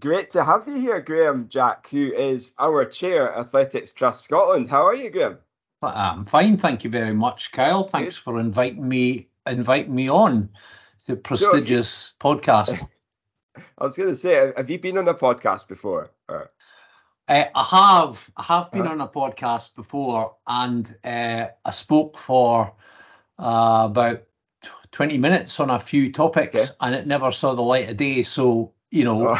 great to have you here, Graeme Jack, who is our chair, Athletics Trust Scotland. How are you, Graeme? I'm fine, thank you very much, Kyle. Thanks for inviting me on the prestigious podcast. I was going to say, have you been on a podcast before? Or? I have been on a podcast before, and I spoke for about 20 minutes on a few topics, and it never saw the light of day. So, you know.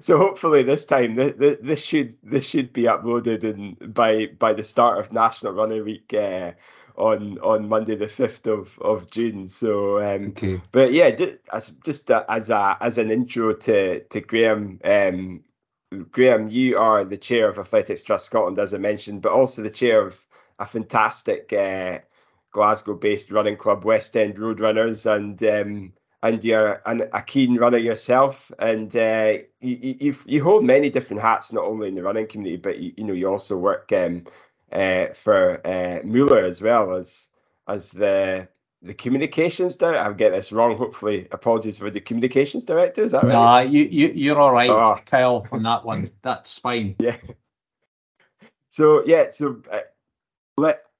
So hopefully this time this should be uploaded and by the start of National Running Week on Monday the 5th of June. So but yeah, as an intro to Graeme. Graeme, you are the chair of Athletics Trust Scotland, as I mentioned, but also the chair of a fantastic Glasgow-based running club, West End Roadrunners, and you're a keen runner yourself, and you hold many different hats, not only in the running community, but you also work for Mueller as well as the communications director. I'll get this wrong, hopefully. Apologies for the communications director. Is that right? Nah, you're all right, Kyle, on that one. That's fine. Yeah.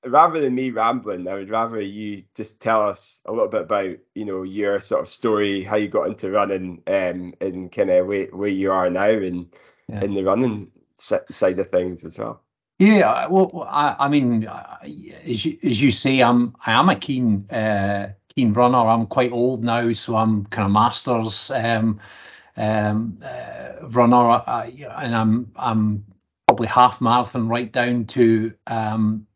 Rather than me rambling, I would rather you just tell us a little bit about, your sort of story, how you got into running, and kind of where you are now in the running side of things as well. Yeah, well, I mean, as you say, I am a keen runner. I'm quite old now, so I'm kind of masters runner, and I'm probably half marathon right down to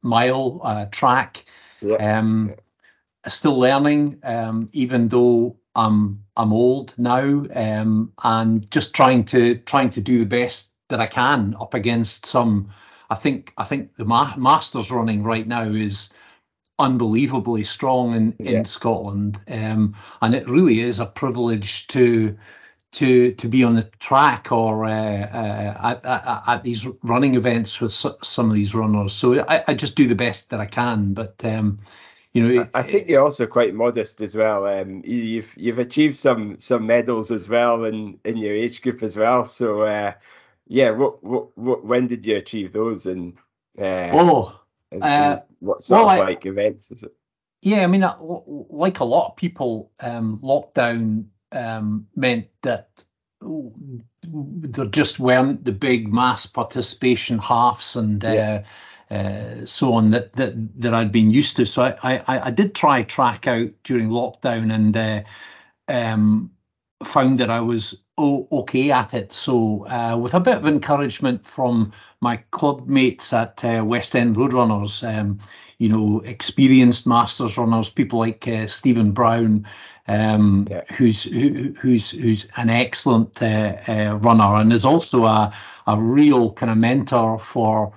mile track. Still learning, even though I'm old now, and just trying to do the best that I can up against some. I think the masters running right now is unbelievably strong in Scotland, and it really is a privilege to be on the track or at these running events with some of these runners. So I just do the best that I can. But I think you're also quite modest as well. You've achieved some medals as well in your age group as well. So when did you achieve those? And what sort of events is it? Yeah, I mean, like a lot of people, lockdown. Meant that there just weren't the big mass participation halves and so on that I'd been used to. So I did try track out during lockdown and found that I was okay at it. So with a bit of encouragement from my club mates at West End Roadrunners, experienced masters runners, people like Stephen Brown, who's an excellent runner and is also a real kind of mentor for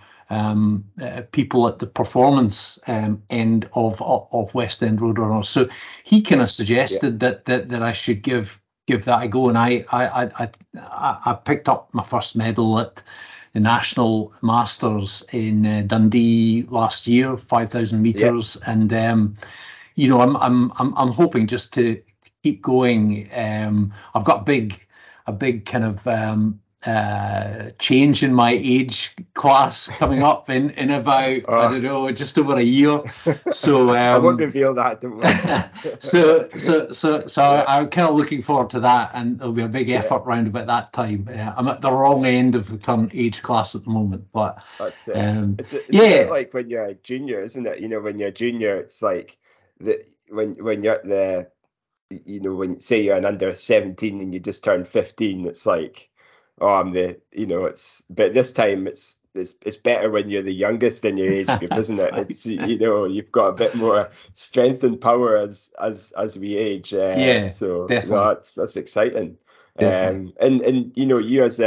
people at the performance end of West End Roadrunners. So he kind of suggested that I should give that a go, and I picked up my first medal at the National Masters in Dundee last year, 5,000 meters, and I'm hoping just to keep going. I've got a big kind of change in my age class coming up in about I don't know, just over a year. So I won't reveal that. Don't worry. So I'm kind of looking forward to that, and there'll be a big effort round about that time. I'm at the wrong end of the current age class at the moment, but that's it. It's like when you're a junior, isn't it? When you're a junior, it's like that when you're at the, when say you're an under 17 and you just turned 15, it's like. But this time it's better when you're the youngest in your age group, isn't it? It's, you've got a bit more strength and power as we age. So definitely. No, that's exciting. Definitely. And you as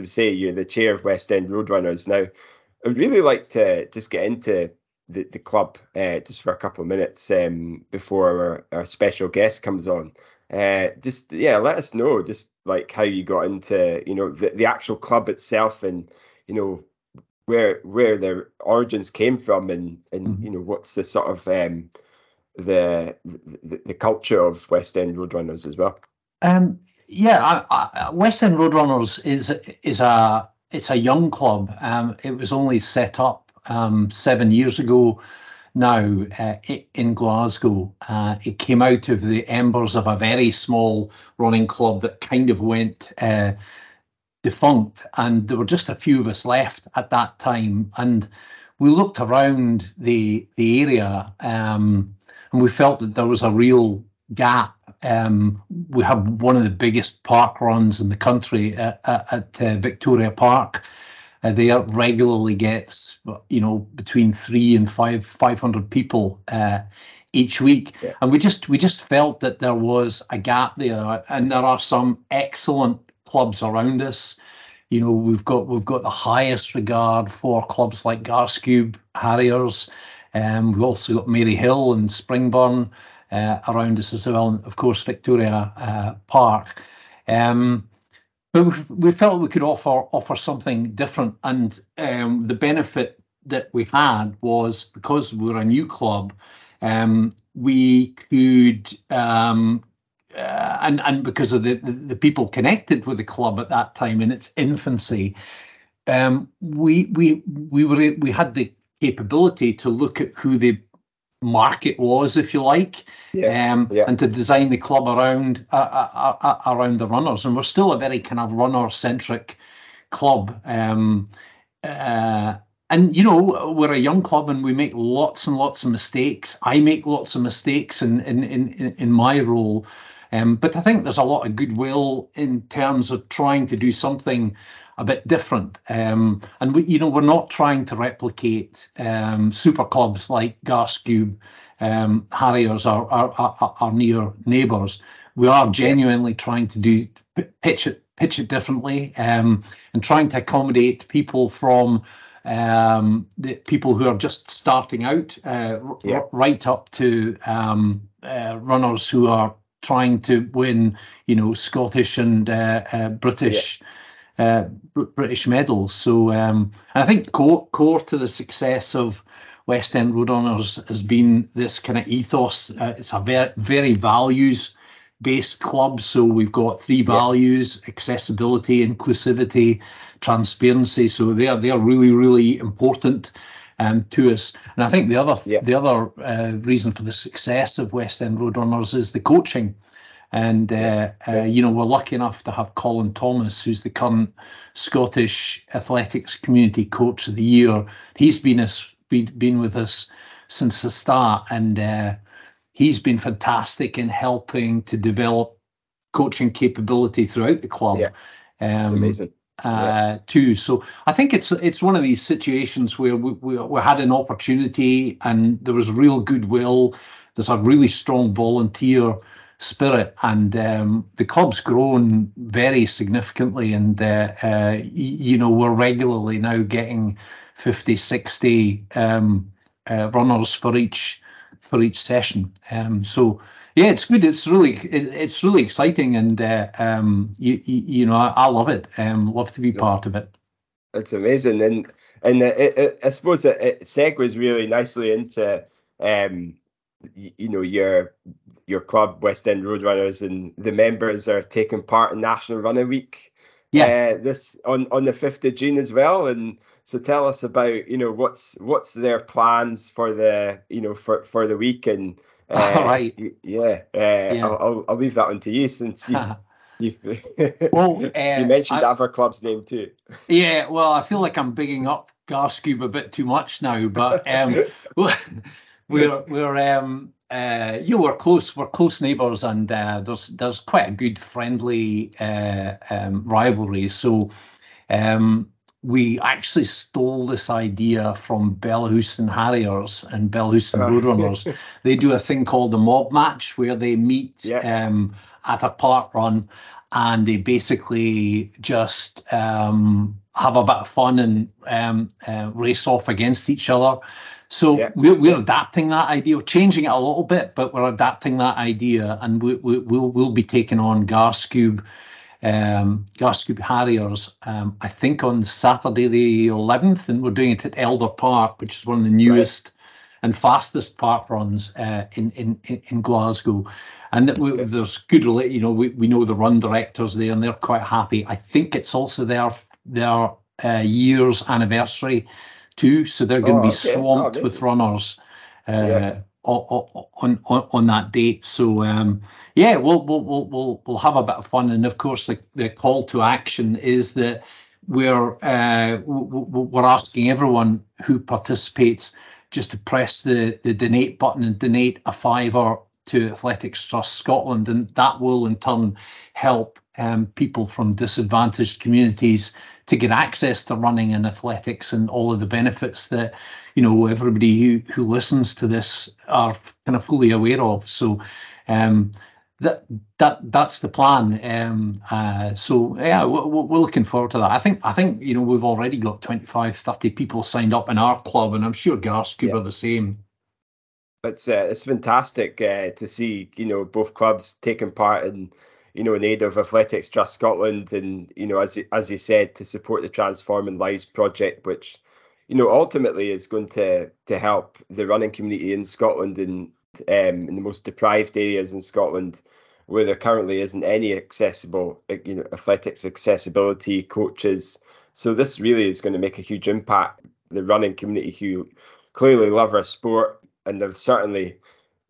we say, you're the chair of West End Roadrunners now. I'd really like to just get into the club just for a couple of minutes before our special guest comes on. Let us know just like how you got into the actual club itself, and where their origins came from, and what's the sort of the culture of West End Roadrunners as well. West End Roadrunners is a young club. It was only set up 7 years ago now in Glasgow. It came out of the embers of a very small running club that kind of went defunct, and there were just a few of us left at that time. And we looked around the area and we felt that there was a real gap. We had one of the biggest park runs in the country at Victoria Park. There regularly gets, between 300 and 500 people each week, yeah. And we just felt that there was a gap there. And there are some excellent clubs around us. We've got the highest regard for clubs like Garscube Harriers. We've also got Mary Hill and Springburn around us as well, and of course Victoria Park. But we felt we could offer something different, and the benefit that we had was, because we were a new club, we could, and because of the people connected with the club at that time in its infancy, we had the capability to look at who the market was, if you like, and to design the club around the runners. And we're still a very kind of runner-centric club, and we're a young club, and we make lots and lots of mistakes. I make lots of mistakes in my role, but I think there's a lot of goodwill in terms of trying to do something a bit different, and we're not trying to replicate super clubs like Garscube Harriers, our near neighbours. We are genuinely trying to pitch it differently, and trying to accommodate people from the people who are just starting out, right up to runners who are trying to win, Scottish and British. Yeah. British medals. So I think core to the success of West End Roadrunners has been this kind of ethos. It's a very, very values-based club. So we've got three values: accessibility, inclusivity, transparency. So they are really, really important to us. And I think the other reason for the success of West End Roadrunners is the coaching. And, we're lucky enough to have Colin Thomas, who's the current Scottish Athletics Community Coach of the Year. He's been with us since the start, and he's been fantastic in helping to develop coaching capability throughout the club. Yeah, that's amazing. Too. So I think it's one of these situations where we had an opportunity, and there was real goodwill. There's a really strong volunteer spirit, and the club's grown very significantly, and we're regularly now getting 50-60 runners for each session, it's good. It's really exciting, and I love it. Love to be part of it. That's amazing, and I suppose it segues really nicely into your club, West End Roadrunners, and the members are taking part in National Running Week. This on the 5th of June as well. And so tell us about what's their plans for the for the week, and I'll leave that one to you, since you mentioned that other club's name too. Yeah, well, I feel like I'm bigging up Garscube a bit too much now, but we're close neighbours, and there's quite a good friendly rivalry. So we actually stole this idea from Bellahouston Harriers and Bellahouston Roadrunners. They do a thing called the Mob Match, where they meet at a park run, and they basically just have a bit of fun and race off against each other. So we're adapting that idea. We're changing it a little bit, but we're adapting that idea, and we'll be taking on Garscube Harriers, I think on Saturday the 11th, and we're doing it at Elder Park, which is one of the newest and fastest park runs in Glasgow. And that there's good, you know, we know the run directors there, and they're quite happy. I think it's also their year's anniversary too, so they're going to be swamped with runners on that date. So we'll have a bit of fun, and of course the call to action is that we're asking everyone who participates just to press the donate button and donate a £5 to Athletics Trust Scotland, and that will in turn help people from disadvantaged communities to get access to running and athletics and all of the benefits that, you know, everybody who listens to this are kind of fully aware of. So that's the plan. We're looking forward to that. I think you know, we've already got 25-30 people signed up in our club, and I'm sure Garscube are the same. It's fantastic to see, you know, both clubs taking part in, you know, in aid of Athletics Trust Scotland, and, you know, as you said, to support the Transforming Lives project, which, you know, ultimately is going to help the running community in Scotland and in the most deprived areas in Scotland, where there currently isn't any accessible, you know, athletics accessibility coaches. So this really is going to make a huge impact. The running community who clearly love our sport, and they've certainly,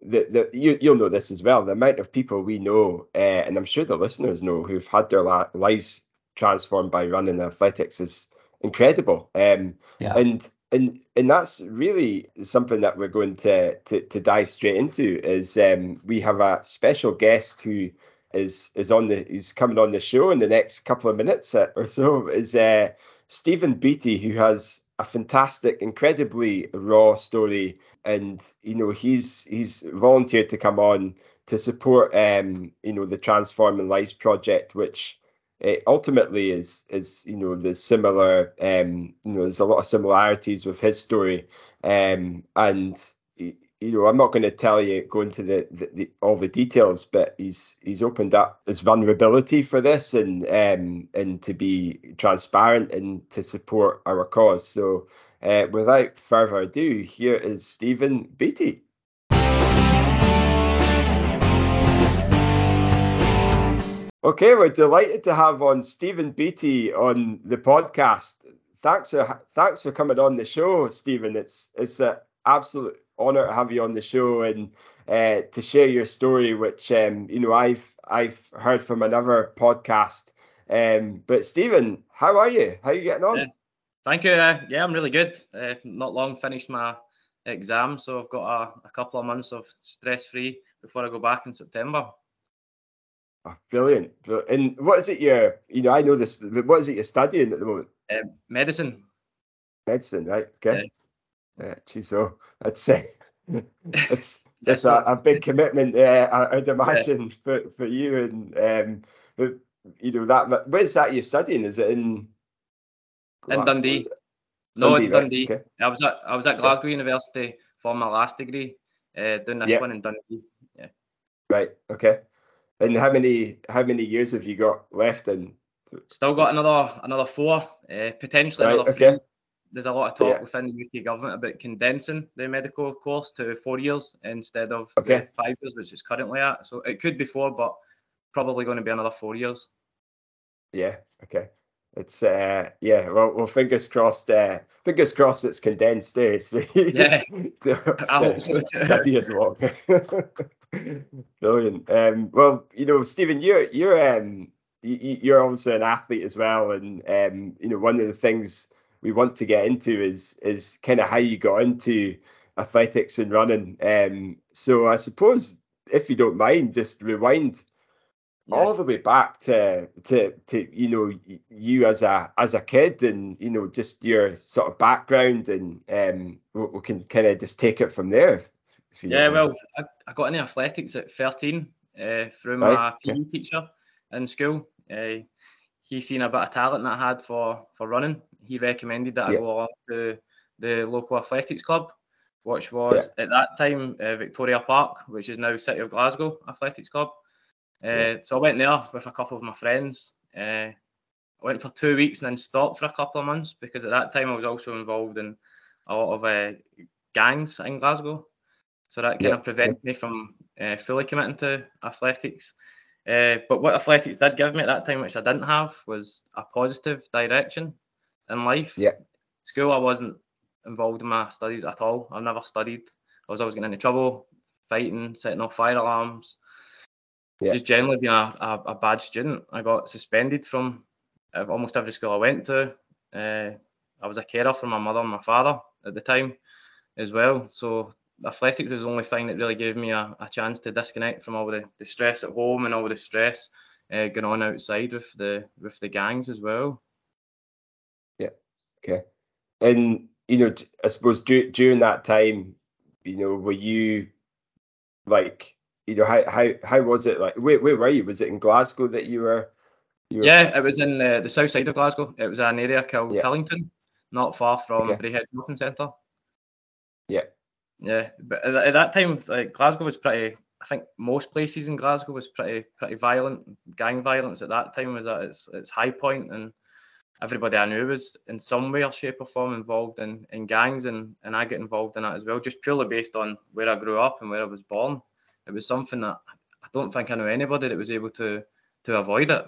you'll know this as well, the amount of people we know, and I'm sure the listeners know, who've had their lives transformed by running and athletics is incredible. And that's really something that we're going to dive straight into. Is we have a special guest who is coming on the show in the next couple of minutes or so. Is Stephen Beattie, who has a fantastic, incredibly raw story, and, you know, he's volunteered to come on to support you know, the Transforming Lives project, which ultimately is, you know, the similar, you know, there's a lot of similarities with his story, and, you know, I'm not going to go into all the details, but he's opened up his vulnerability for this, and to be transparent and to support our cause. So without further ado, here is Stephen Beattie. Okay, we're delighted to have on Stephen Beattie on the podcast. Thanks for coming on the show, Stephen. It's an absolute honour to have you on the show, and to share your story, which you know, I've heard from another podcast. But Stephen, how are you? How are you getting on? Thank you. I'm really good. Not long finished my exam, so I've got a couple of months of stress-free before I go back in September. Oh, brilliant. And what is it what is it you're studying at the moment? Medicine, right? Okay. Geez, oh, I'd say that's a big commitment there, I'd imagine, for you. And but, you know, that, where is that you're studying? Is it in Dundee? No, in Dundee. Right? Okay. I was at Glasgow University for my last degree, doing this one in Dundee. Yeah. Right. Okay. And how many years have you got left? And still got another four, potentially another three. There's a lot of talk within the UK government about condensing the medical course to 4 years instead of 5 years, which it's currently at. So it could be four, but probably going to be another 4 years. Yeah. Okay. It's Well, fingers crossed. Fingers crossed. It's condensed. I hope so. Study as long. Brilliant. Well, you know, Stephen, you're obviously an athlete as well, and you know, one of the things we want to get into is kind of how you got into athletics and running. So I suppose, if you don't mind, just rewind all the way back to you know, you as a kid, and, you know, just your sort of background, and we can kind of just take it from there. I got into athletics at 13 through my PE teacher in school. He seen a bit of talent that I had for running. He recommended that I go along to the local athletics club, which was at that time Victoria Park, which is now City of Glasgow Athletics Club. So I went there with a couple of my friends. I went for 2 weeks and then stopped for a couple of months, because at that time I was also involved in a lot of gangs in Glasgow. So that kind of prevented me from fully committing to athletics. But what athletics did give me at that time, which I didn't have, was a positive direction in life. Yeah. School, I wasn't involved in my studies at all. I've never studied. I was always getting into trouble, fighting, setting off fire alarms. Yeah. Just generally being a bad student. I got suspended from almost every school I went to. I was a carer for my mother and my father at the time as well. So athletics was the only thing that really gave me a chance to disconnect from all the stress at home and all the stress going on outside with the gangs as well. Yeah, okay. And, you know, I suppose during that time, you know, were you like, you know, how was it like? Where were you? Was it in Glasgow that you were? Yeah, it was in the south side of Glasgow. It was an area called Hillington, not far from Brayhead Shopping Centre. Yeah. Yeah, but at that time, like, Glasgow was pretty, I think most places in Glasgow was pretty violent. Gang violence at that time was at its high point, and everybody I knew was in some way or shape or form involved in gangs, and I get involved in that as well, just purely based on where I grew up and where I was born. It was something that I don't think I knew anybody that was able to avoid it.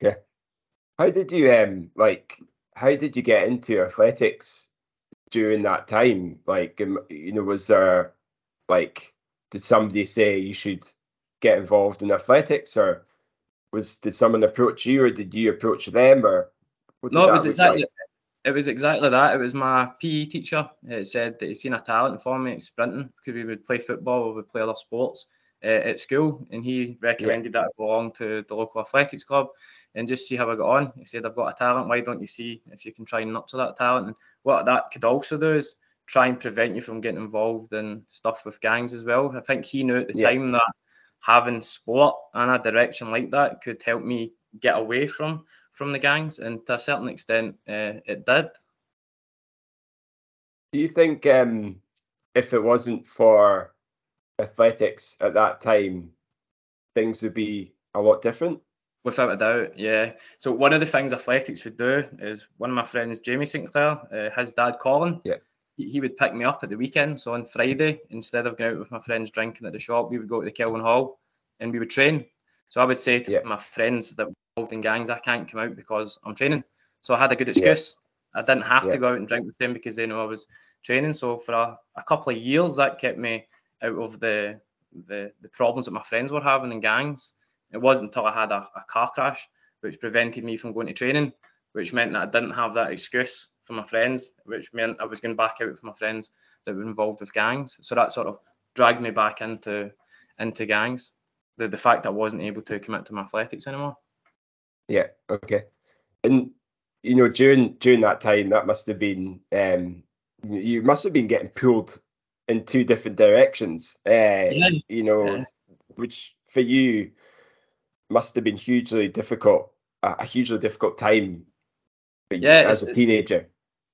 Yeah. How did you how did you get into athletics during that time? Like, you know, was there, like, did somebody say you should get involved in athletics, or did someone approach you, or did you approach them, or? No, it was exactly that. It was my PE teacher. It said that he'd seen a talent for me at sprinting, because we would play football or we'd play other sports at school, and he recommended that I belong to the local athletics club and just see how I got on. He said, I've got a talent, why don't you see if you can try and nurture that talent? And what that could also do is try and prevent you from getting involved in stuff with gangs as well. I think he knew at the time that having sport and a direction like that could help me get away from the gangs, and to a certain extent it did. Do you think if it wasn't for athletics at that time, things would be a lot different? Without a doubt, yeah. So one of the things athletics would do is, one of my friends, Jamie Sinclair, his dad Colin, he would pick me up at the weekend. So on Friday, instead of going out with my friends drinking at the shop, we would go to the Kelvin Hall and we would train. So I would say to my friends that were involved in gangs, I can't come out because I'm training. So I had a good excuse. I didn't have to go out and drink with them because they knew I was training. So for a couple of years, that kept me out of the problems that my friends were having in gangs. It wasn't until I had a car crash, which prevented me from going to training, which meant that I didn't have that excuse for my friends, which meant I was going back out with my friends that were involved with gangs. So that sort of dragged me back into gangs, the fact that I wasn't able to commit to my athletics anymore. Yeah, okay. And, you know, during that time, that must have been, you must have been getting pulled in two different directions, you know, which for you must have been hugely difficult time for you as a teenager.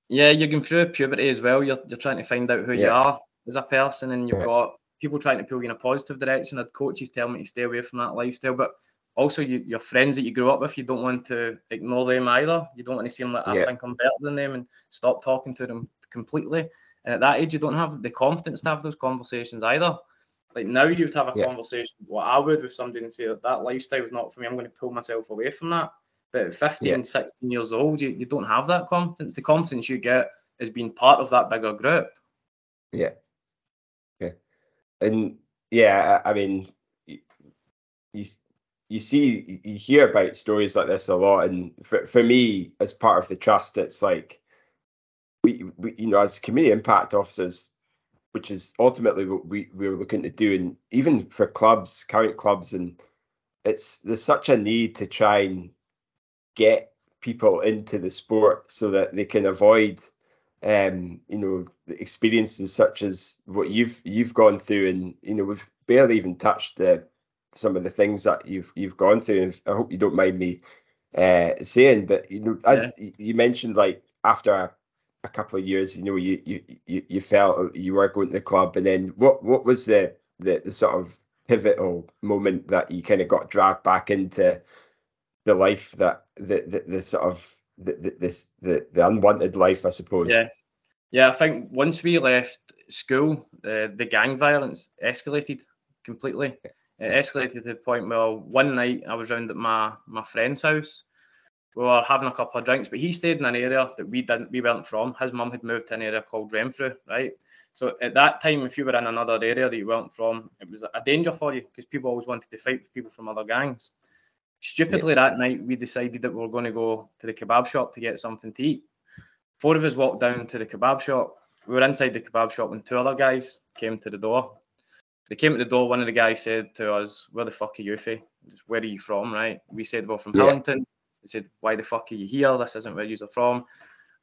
Yeah, you're going through puberty as well. You're trying to find out who you are as a person, and you've got people trying to pull you in a positive direction. I had coaches tell me to stay away from that lifestyle, but also your friends that you grew up with, you don't want to ignore them either. You don't want to seem like, I think I'm better than them, and stop talking to them completely. And at that age, you don't have the confidence to have those conversations either. Like now, you would have a conversation, what I would, with somebody and say that lifestyle is not for me, I'm going to pull myself away from that. But at 15, 16 years old, you don't have that confidence. The confidence you get is being part of that bigger group. Yeah. Yeah. And yeah, I mean, you hear about stories like this a lot. And for me, as part of the trust, it's like, We, you know, as community impact officers, which is ultimately what we're looking to do, and even for clubs, current clubs, and there's such a need to try and get people into the sport so that they can avoid, you know, the experiences such as what you've gone through, and you know, we've barely even touched some of the things that you've gone through. And I hope you don't mind me saying, but you know, as you mentioned, like after a couple of years, you know, you felt you were going to the club, and then what was the sort of pivotal moment that you kind of got dragged back into the life that the sort of the unwanted life, I suppose? Yeah, Yeah, I think once we left school, the gang violence escalated completely. It escalated to the point where one night I was round at my friend's house. We were having a couple of drinks, but he stayed in an area that we weren't from. His mum had moved to an area called Renfrew, right? So at that time, if you were in another area that you weren't from, it was a danger for you because people always wanted to fight with people from other gangs. Stupidly, that night, we decided that we were going to go to the kebab shop to get something to eat. Four of us walked down to the kebab shop. We were inside the kebab shop when two other guys came to the door. They came to the door. One of the guys said to us, "Where the fuck are you from? Where are you from?" Right? We said, "We're from Hillington." They said, "Why the fuck are you here? This isn't where you're from."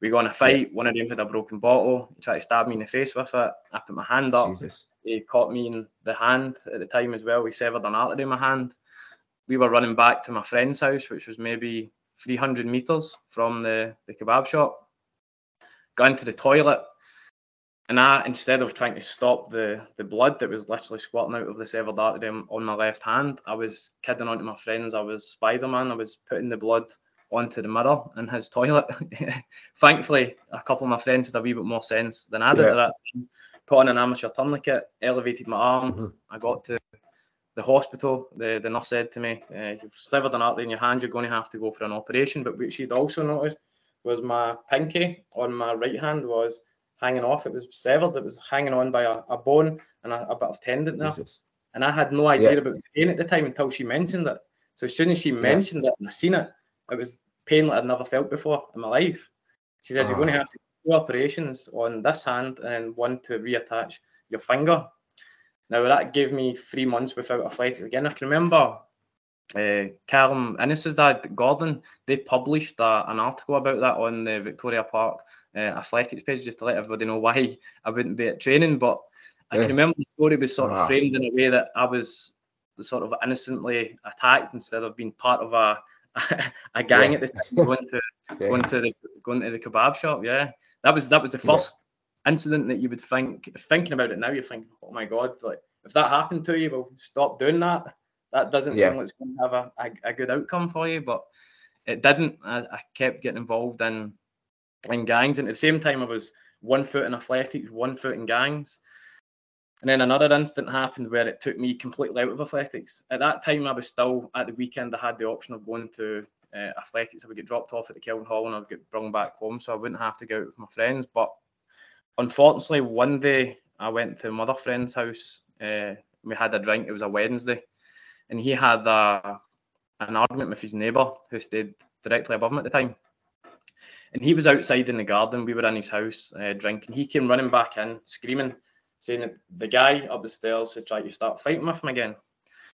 We got in a fight. One of them had a broken bottle. He tried to stab me in the face with it. I put my hand up. Jesus. He caught me in the hand at the time as well. We severed an artery in my hand. We were running back to my friend's house, which was maybe 300 metres from the kebab shop. Got into the toilet. And I, instead of trying to stop the blood that was literally squirting out of the severed artery on my left hand, I was kidding onto my friends. I was Spider-Man. I was putting the blood onto the mirror in his toilet. Thankfully, a couple of my friends had a wee bit more sense than I did at that time. Put on an amateur tourniquet, elevated my arm. I got to the hospital. The nurse said to me, "You've severed an artery in your hand. You're going to have to go for an operation." But what she'd also noticed was my pinky on my right hand was hanging off. It was severed. It was hanging on by a bone and a bit of tendon there. Jesus. And I had no idea about the pain at the time until she mentioned it. So as soon as she mentioned it and I seen it, it was pain that I'd never felt before in my life. She said, "You're going to have to do two operations on this hand and one to reattach your finger." Now that gave me 3 months without athletics again. I can remember Callum Innes' dad, Gordon, they published an article about that on the Victoria Park athletics page just to let everybody know why I wouldn't be at training. But I can remember the story was sort of framed in a way that I was sort of innocently attacked instead of being part of a gang at the time going to the kebab shop. That was the first incident that you would think, thinking about it now, you're thinking, oh my God, like if that happened to you, well, stop doing that. That doesn't seem like it's going to have a good outcome for you, but it didn't. I kept getting involved in gangs, and at the same time I was one foot in athletics, one foot in gangs. And then another incident happened where it took me completely out of athletics. At that time I was still, at the weekend I had the option of going to athletics. I would get dropped off at the Kelvin Hall and I would get brought back home, so I wouldn't have to go out with my friends. But unfortunately one day I went to my other friend's house, we had a drink. It was a Wednesday, and he had an argument with his neighbour who stayed directly above him at the time. And he was outside in the garden. We were in his house drinking. He came running back in, screaming, saying that the guy up the stairs had tried to start fighting with him again.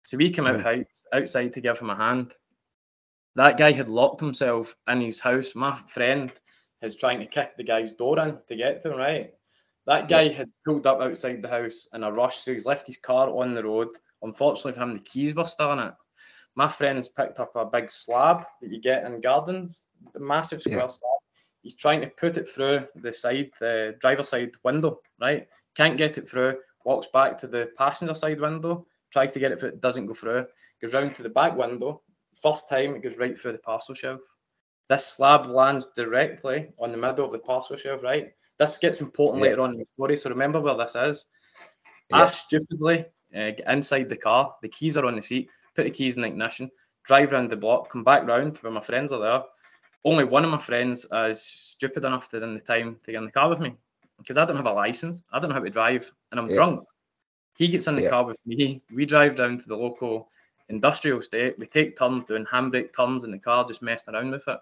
So we came outside to give him a hand. That guy had locked himself in his house. My friend is trying to kick the guy's door in to get to him, right? That guy had pulled up outside the house in a rush, so he's left his car on the road. Unfortunately for him, the keys were still in it. My friend's picked up a big slab that you get in gardens, a massive square slab. He's trying to put it through the side, the driver's side window, right? Can't get it through, walks back to the passenger side window, tries to get it through, it doesn't go through, goes round to the back window. First time, it goes right through the parcel shelf. This slab lands directly on the middle of the parcel shelf, right? This gets important later on in the story, so remember where this is. I stupidly get inside the car, the keys are on the seat, put the keys in the ignition, drive round the block, come back round where my friends are there. Only one of my friends is stupid enough to then the time to get in the car with me, because I don't have a license, I don't know how to drive, and I'm drunk. He gets in the car with me, we drive down to the local industrial estate, we take turns doing handbrake turns in the car, just messing around with it.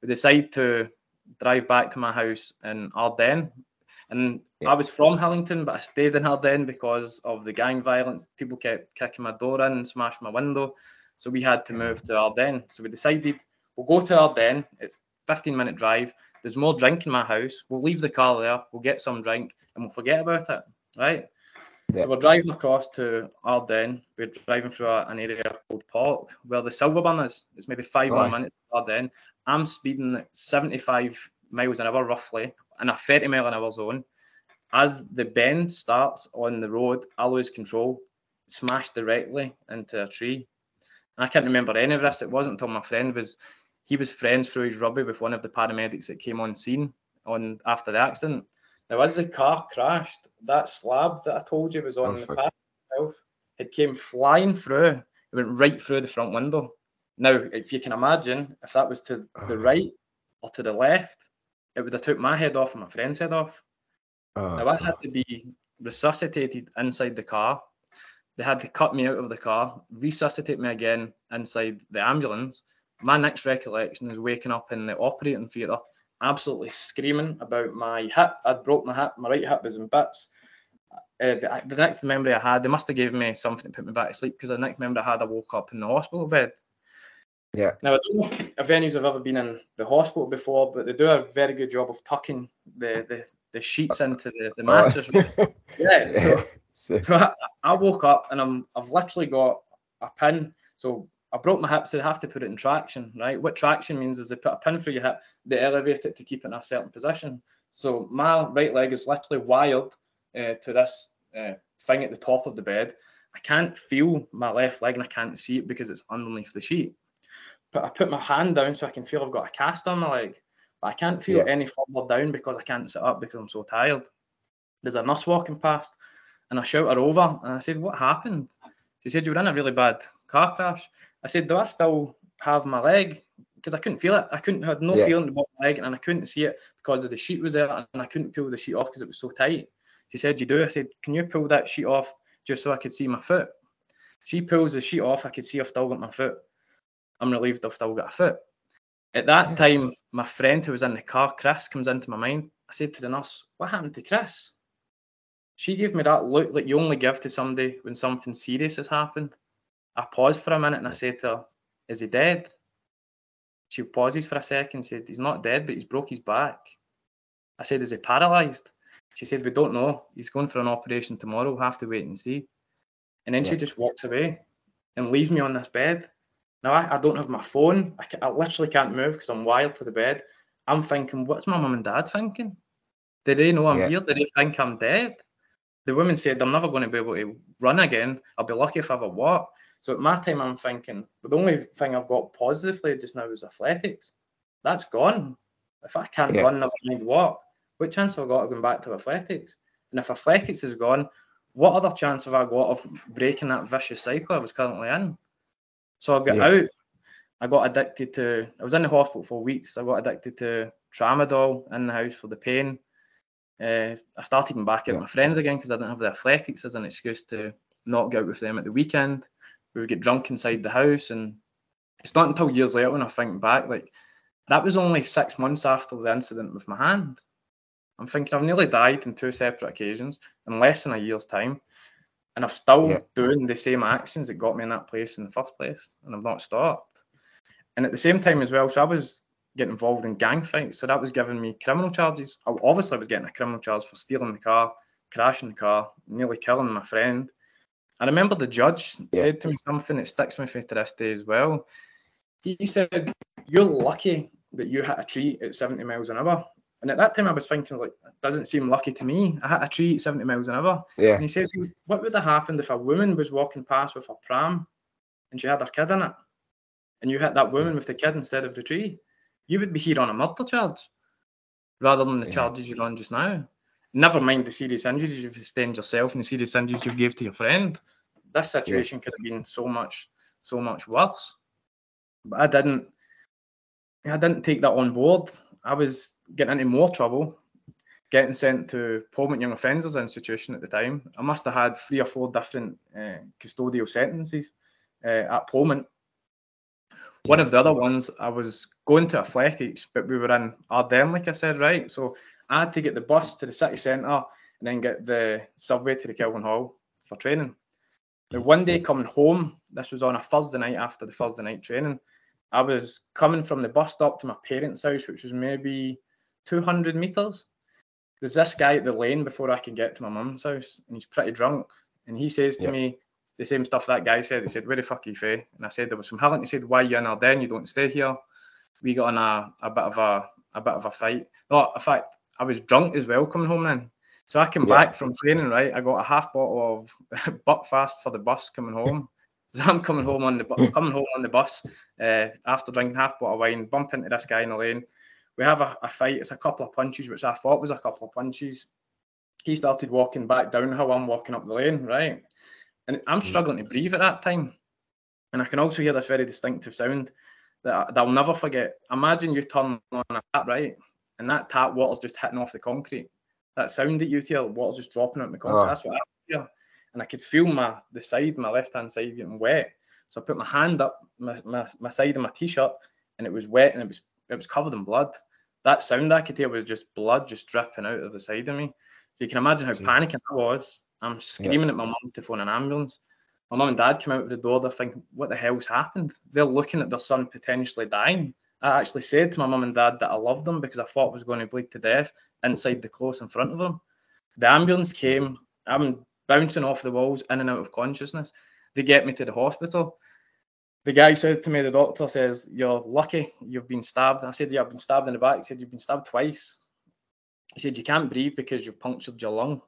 We decide to drive back to my house in Ardennes. And I was from Hillington, but I stayed in Ardennes because of the gang violence. People kept kicking my door in and smashing my window. So we had to move to Ardennes. So we decided we'll go to Ardennes. It's a 15-minute drive. There's more drink in my house. We'll leave the car there. We'll get some drink and we'll forget about it, right? Yeah. So we're driving across to Ardennes. We're driving through an area called Polk where the Silverburn is. It's maybe five more minutes to Ardennes. I'm speeding at 75 miles an hour roughly in a 30 mile an hour zone. As the bend starts on the road, I lose control, smash directly into a tree. And I can't remember any of this. It wasn't until my friend was friends through his rugby with one of the paramedics that came on scene after the accident. Now, as the car crashed, that slab that I told you was on the path itself, it came flying through. It went right through the front window. Now, if you can imagine, if that was to the right or to the left, it would have took my head off and my friend's head off. Now, I had to be resuscitated inside the car. They had to cut me out of the car, resuscitate me again inside the ambulance. My next recollection is waking up in the operating theatre, absolutely screaming about my hip. I'd broke my hip, my right hip was in bits. The next memory I had, they must have given me something to put me back to sleep, because the next memory I had, I woke up in the hospital bed. Yeah. Now, I don't know if any of you have ever been in the hospital before, but they do a very good job of tucking the sheets into the mattress. Yeah. So I woke up and I've literally got a pin. So I broke my hip, so they have to put it in traction, right? What traction means is they put a pin through your hip, they elevate it to keep it in a certain position. So my right leg is literally wired to this thing at the top of the bed. I can't feel my left leg and I can't see it because it's underneath the sheet. But I put my hand down so I can feel I've got a cast on my leg. But I can't feel any further down because I can't sit up because I'm so tired. There's a nurse walking past and I shout her over and I said, "What happened?" She said, "You were in a really bad car crash." I said, "Do I still have my leg?" Because I couldn't feel it. I couldn't had no feeling in the bottom of my leg and I couldn't see it because of the sheet was there and I couldn't pull the sheet off because it was so tight. She said, "You do." I said, "Can you pull that sheet off just so I could see my foot?" She pulls the sheet off. I could see I've still got my foot. I'm relieved I've still got a foot. At that time, my friend who was in the car, Chris, comes into my mind. I said to the nurse, "What happened to Chris?" She gave me that look that you only give to somebody when something serious has happened. I paused for a minute and I said to her, "Is he dead?" She pauses for a second and said, "He's not dead, but he's broke his back." I said, "Is he paralysed?" She said, "We don't know. He's going for an operation tomorrow. We'll have to wait and see." And then she just walks away and leaves me on this bed. Now, I don't have my phone. I literally can't move because I'm wired to the bed. I'm thinking, what's my mum and dad thinking? Do they know I'm here? Do they think I'm dead? The woman said, "I'm never going to be able to run again. I'll be lucky if I ever walk." So at my time, I'm thinking, but the only thing I've got positively just now is athletics. That's gone. If I can't run, never mind walk, what chance have I got of going back to athletics? And if athletics is gone, what other chance have I got of breaking that vicious cycle I was currently in? So I got out, I got addicted to, I was in the hospital for weeks, I got addicted to tramadol in the house for the pain. I started getting back at my friends again because I didn't have the athletics as an excuse to not get out with them at the weekend. We would get drunk inside the house, and it's not until years later when I think back, like, that was only 6 months after the incident with my hand. I'm thinking I've nearly died on 2 separate occasions in less than a year's time. And I'm still doing the same actions that got me in that place in the first place, and I've not stopped. And at the same time as well, so I was getting involved in gang fights, so that was giving me criminal charges. I obviously was getting a criminal charge for stealing the car, crashing the car, nearly killing my friend. I remember the judge said to me something that sticks with me to this day as well. He said, "You're lucky that you hit a tree at 70 miles an hour." And at that time, I was thinking, like, it doesn't seem lucky to me. I hit a tree at 70 miles an hour. Yeah. And he said, "What would have happened if a woman was walking past with a pram and she had her kid in it? And you hit that woman with the kid instead of the tree? You would be here on a murder charge rather than the charges you're on just now. Never mind the serious injuries you've sustained yourself and the serious injuries you gave to your friend. This situation could have been so much worse." But I didn't take that on board. I was getting into more trouble, getting sent to Polmont Young Offenders Institution at the time. I must have had 3 or 4 different custodial sentences at Polmont. One of the other ones, I was going to athletics, but we were in Ardennes, like I said, right? So I had to get the bus to the city centre and then get the subway to the Kelvin Hall for training. Now, one day coming home, this was on a Thursday night after the Thursday night training, I was coming from the bus stop to my parents' house, which was maybe 200 metres. There's this guy at the lane before I can get to my mum's house, and he's pretty drunk. And he says to me the same stuff that guy said. He said, "Where the fuck are you fae?" And I said, "There was from Hillington." He said, "Why are you in Ardennes? You don't stay here." We got in a bit of a fight. No, in fact, I was drunk as well coming home then. So I came back from training, right? I got a half bottle of Buckfast for the bus coming home. So I'm coming home on the bus after drinking half a bottle of wine, bump into this guy in the lane. We have a fight. It's a couple of punches, which I thought was a couple of punches. He started walking back downhill. I'm walking up the lane, right? And I'm struggling to breathe at that time. And I can also hear this very distinctive sound that I'll never forget. Imagine you turn on a tap, right? And that tap water's just hitting off the concrete. That sound that you hear, water's just dropping on the concrete. Oh. That's what I hear. And I could feel my left-hand side getting wet. So I put my hand up, my side of my T-shirt, and it was wet and it was covered in blood. That sound I could hear was just blood just dripping out of the side of me. So you can imagine how panicking I was. I'm screaming at my mum to phone an ambulance. My mum and dad came out of the door. They're thinking, what the hell's happened? They're looking at their son potentially dying. I actually said to my mum and dad that I loved them because I thought I was going to bleed to death inside the close in front of them. The ambulance came. I'm bouncing off the walls, in and out of consciousness. They get me to the hospital. The guy says to me, the doctor says, you're lucky, you've been stabbed. I said, yeah, I've been stabbed in the back. He said, you've been stabbed twice. He said, you can't breathe because you've punctured your lung.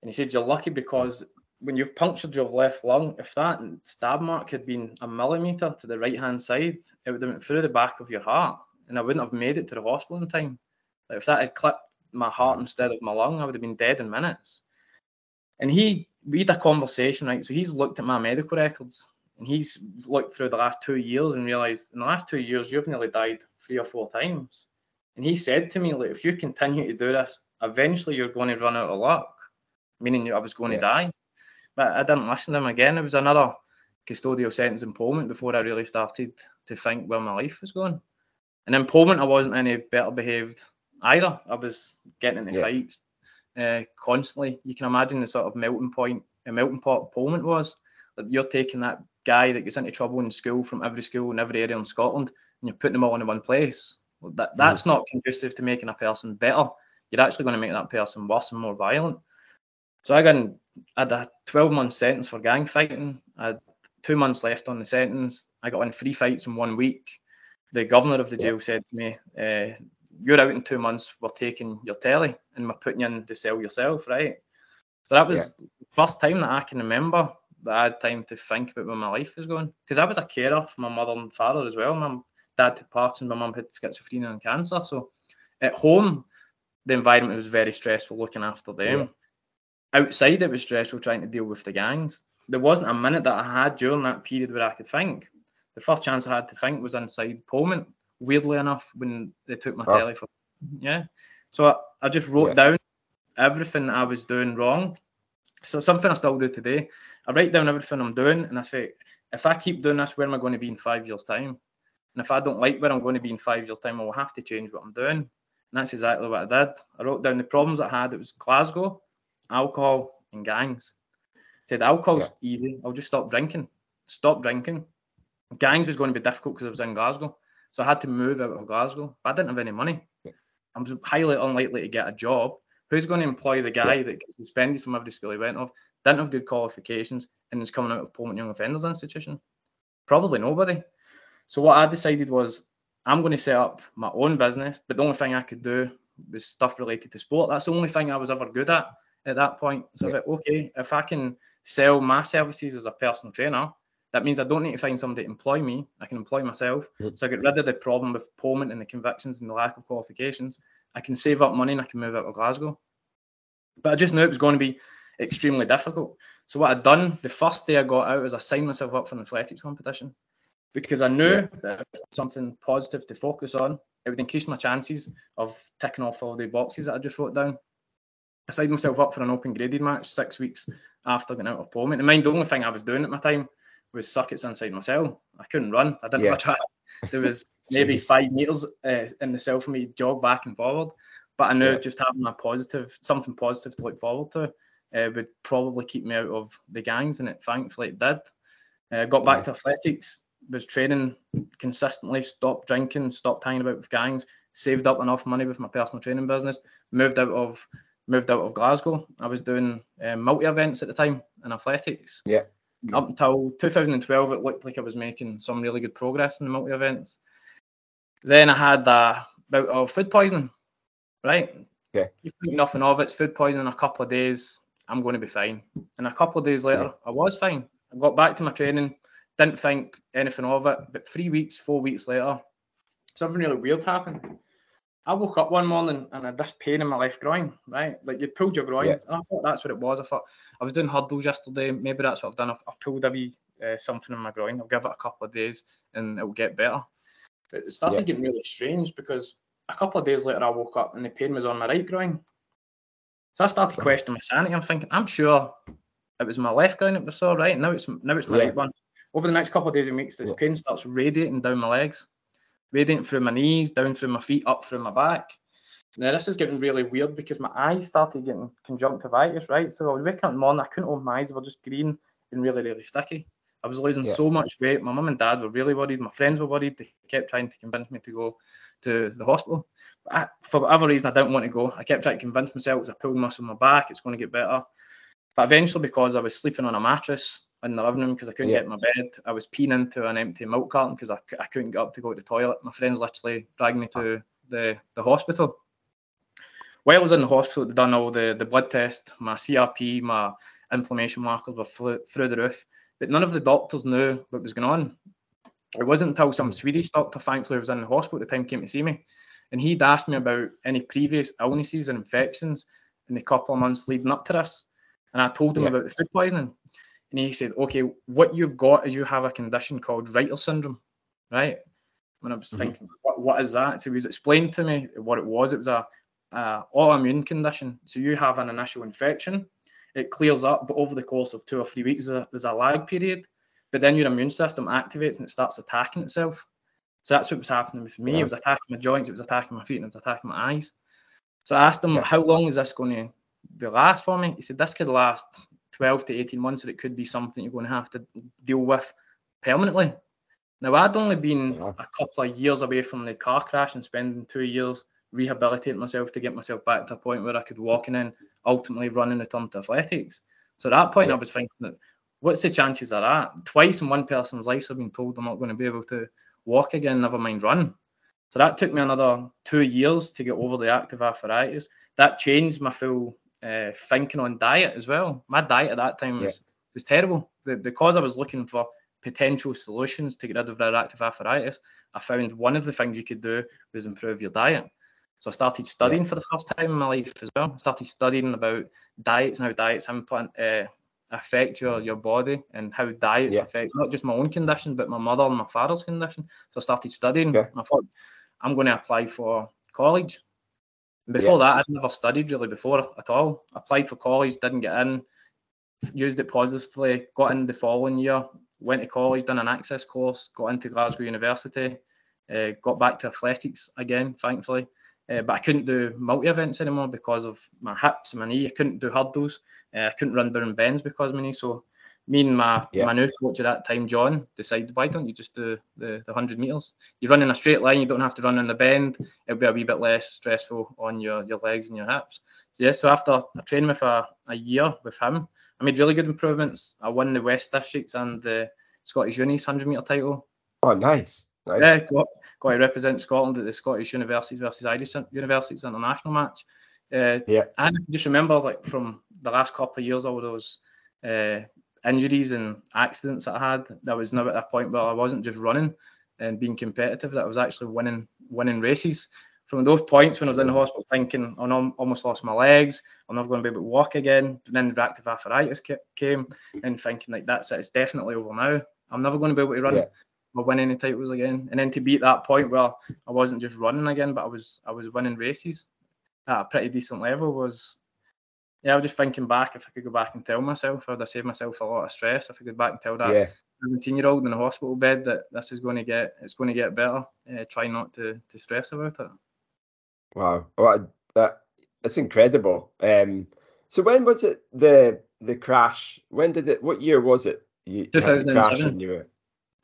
And he said, you're lucky because when you've punctured your left lung, if that stab mark had been a millimetre to the right-hand side, it would have went through the back of your heart, and I wouldn't have made it to the hospital in time. Like if that had clipped my heart instead of my lung, I would have been dead in minutes. And we had a conversation, right? So he's looked at my medical records, and he's looked through the last 2 years and realised, in the last 2 years, you've nearly died 3 or 4 times. And he said to me, like, if you continue to do this, eventually you're going to run out of luck, meaning I was going to die. But I didn't listen to him again. It was another custodial sentence in Polmont before I really started to think where my life was going. And in Polmont, I wasn't any better behaved either. I was getting into fights constantly. You can imagine the sort of melting pot Polmont was. Like you're taking that guy that gets into trouble in school from every school in every area in Scotland, and you're putting them all in one place. Well, that's not conducive to making a person better. You're actually going to make that person worse and more violent. So again, I had a 12-month sentence for gang fighting. I had 2 months left on the sentence. I got in 3 fights in 1 week. The governor of the jail said to me, you're out in 2 months, we're taking your telly and we're putting you in the cell yourself, right? So that was the first time that I can remember that I had time to think about where my life was going. Because I was a carer for my mother and father as well. My dad had Parkinson's, my mum had schizophrenia and cancer. So at home, the environment was very stressful looking after them. Yeah. Outside, it was stressful trying to deal with the gangs. There wasn't a minute that I had during that period where I could think. The first chance I had to think was inside Polmont, weirdly enough, when they took my telly for... Yeah. So I just wrote down everything that I was doing wrong. So something I still do today. I write down everything I'm doing, and I say, if I keep doing this, where am I going to be in 5 years' time? And if I don't like where I'm going to be in 5 years' time, I will have to change what I'm doing. And that's exactly what I did. I wrote down the problems I had. It was Glasgow, alcohol and gangs. Said alcohol's easy, I'll just stop drinking. Gangs was going to be difficult because I was in Glasgow, so I had to move out of Glasgow, but I didn't have any money. I was highly unlikely to get a job. Who's going to employ the guy that gets suspended from every school he went off, didn't have good qualifications, and is coming out of Polmont Young Offenders Institution? Probably nobody. So what I decided was, I'm going to set up my own business, but the only thing I could do was stuff related to sport. That's the only thing I was ever good at that point. So I thought, okay, if I can sell my services as a personal trainer, that means I don't need to find somebody to employ me. I can employ myself. So I get rid of the problem with Polmont and the convictions and the lack of qualifications. I can save up money and I can move out of Glasgow. But I just knew it was going to be extremely difficult. So what I'd done, the first day I got out is I signed myself up for an athletics competition because I knew that if I had something positive to focus on, it would increase my chances of ticking off all the boxes that I just wrote down. I signed myself up for an open graded match 6 weeks after getting out of Polmont. And mind, the only thing I was doing at my time was circuits inside my cell. I couldn't run. I didn't have a track. There was maybe 5 meters in the cell for me to jog back and forward. But I knew just having something positive to look forward to would probably keep me out of the gangs, and it thankfully it did. I got back to athletics, was training consistently, stopped drinking, stopped hanging about with gangs, saved up enough money with my personal training business, moved out of Glasgow. I was doing multi-events at the time in athletics. Yeah. Up until 2012, it looked like I was making some really good progress in the multi-events. Then I had a bout of food poisoning, right? Yeah. You think nothing of it, it's food poisoning, a couple of days, I'm going to be fine. And a couple of days later, I was fine. I got back to my training, didn't think anything of it, but 3 weeks, 4 weeks later, something really weird happened. I woke up one morning and I had this pain in my left groin, right? Like, you pulled your groin, yeah. And I thought that's what it was. I thought, I was doing hurdles yesterday, maybe that's what I've done. I've pulled a wee something in my groin. I'll give it a couple of days and it'll get better. But it started getting really strange, because a couple of days later I woke up and the pain was on my right groin. So I started questioning my sanity. I'm thinking, I'm sure it was my left groin it was sore, right? Now it's my right one. Over the next couple of days and weeks, this pain starts radiating down my legs. Radiant through my knees, down through my feet, up through my back. Now, this is getting really weird because my eyes started getting conjunctivitis, right? So I was waking up in the morning, I couldn't open my eyes, they were just green and really, really sticky. I was losing so much weight. My mum and dad were really worried. My friends were worried. They kept trying to convince me to go to the hospital. But for whatever reason, I didn't want to go. I kept trying to convince myself it was a pulled muscle in my back, it's going to get better. But eventually, because I was sleeping on a mattress in the living room because I couldn't get in my bed, I was peeing into an empty milk carton because I couldn't get up to go to the toilet. My friends literally dragged me to the hospital. While I was in the hospital, they'd done all the blood test, my CRP, my inflammation markers were through the roof, but none of the doctors knew what was going on. It wasn't until some Swedish doctor, thankfully, who was in the hospital at the time, came to see me, and he'd asked me about any previous illnesses and infections in the couple of months leading up to this, and I told him about the food poisoning. And he said, okay, what you've got is you have a condition called Reiter syndrome, right? And I was thinking, what is that? So he was explained to me what it was. It was an autoimmune condition. So you have an initial infection. It clears up, but over the course of 2 or 3 weeks, there's a lag period. But then your immune system activates and it starts attacking itself. So that's what was happening with me. Yeah. It was attacking my joints, it was attacking my feet, and it was attacking my eyes. So I asked him, how long is this going to last for me? He said, this could last 12 to 18 months, or it could be something you're going to have to deal with permanently. Now, I'd only been a couple of years away from the car crash and spending 2 years rehabilitating myself to get myself back to a point where I could walk and then ultimately run and return to athletics. So at that point, I was thinking, that what's the chances of that? Twice in one person's life, I've been told I'm not going to be able to walk again, never mind run. So that took me another 2 years to get over the active arthritis. That changed my full thinking on diet as well. My diet at that time was terrible. But because I was looking for potential solutions to get rid of reactive arthritis, I found one of the things you could do was improve your diet. So I started studying for the first time in my life as well. I started studying about diets and how diets affect your body, and how diets affect not just my own condition but my mother and my father's condition. So I started studying. I thought, I'm going to apply for college. Before that, I'd never studied really before at all. Applied for college, didn't get in, used it positively, got in the following year, went to college, done an access course, got into Glasgow University, got back to athletics again, thankfully. But I couldn't do multi-events anymore because of my hips and my knee. I couldn't do hurdles. I couldn't run down bends because of my knee. So me and my new coach at that time, John, decided, why don't you just do the 100 metres? You run in a straight line, you don't have to run in the bend. It'll be a wee bit less stressful on your legs and your hips. So so after training with a year with him, I made really good improvements. I won the West Districts and the Scottish Unis 100 metre title. Oh, nice. Yeah, got to represent Scotland at the Scottish Universities versus Irish Universities International match. And I just remember, like, from the last couple of years, all those injuries and accidents that I had, that was now at a point where I wasn't just running and being competitive, that I was actually winning races. From those points when I was in the hospital thinking, I almost lost my legs, I'm never going to be able to walk again, and then the reactive arthritis came, and thinking, like, that's it, it's definitely over now, I'm never going to be able to run or win any titles again. And then to be at that point where I wasn't just running again, but I was winning races at a pretty decent level, was... I was just thinking back, if I could go back and tell myself, I'd have saved myself a lot of stress. If I could go back and tell that 17-year-old in the hospital bed that this is going to get better, try not to stress about it. Wow, that's incredible. So when was it the crash? What year was it? 2007.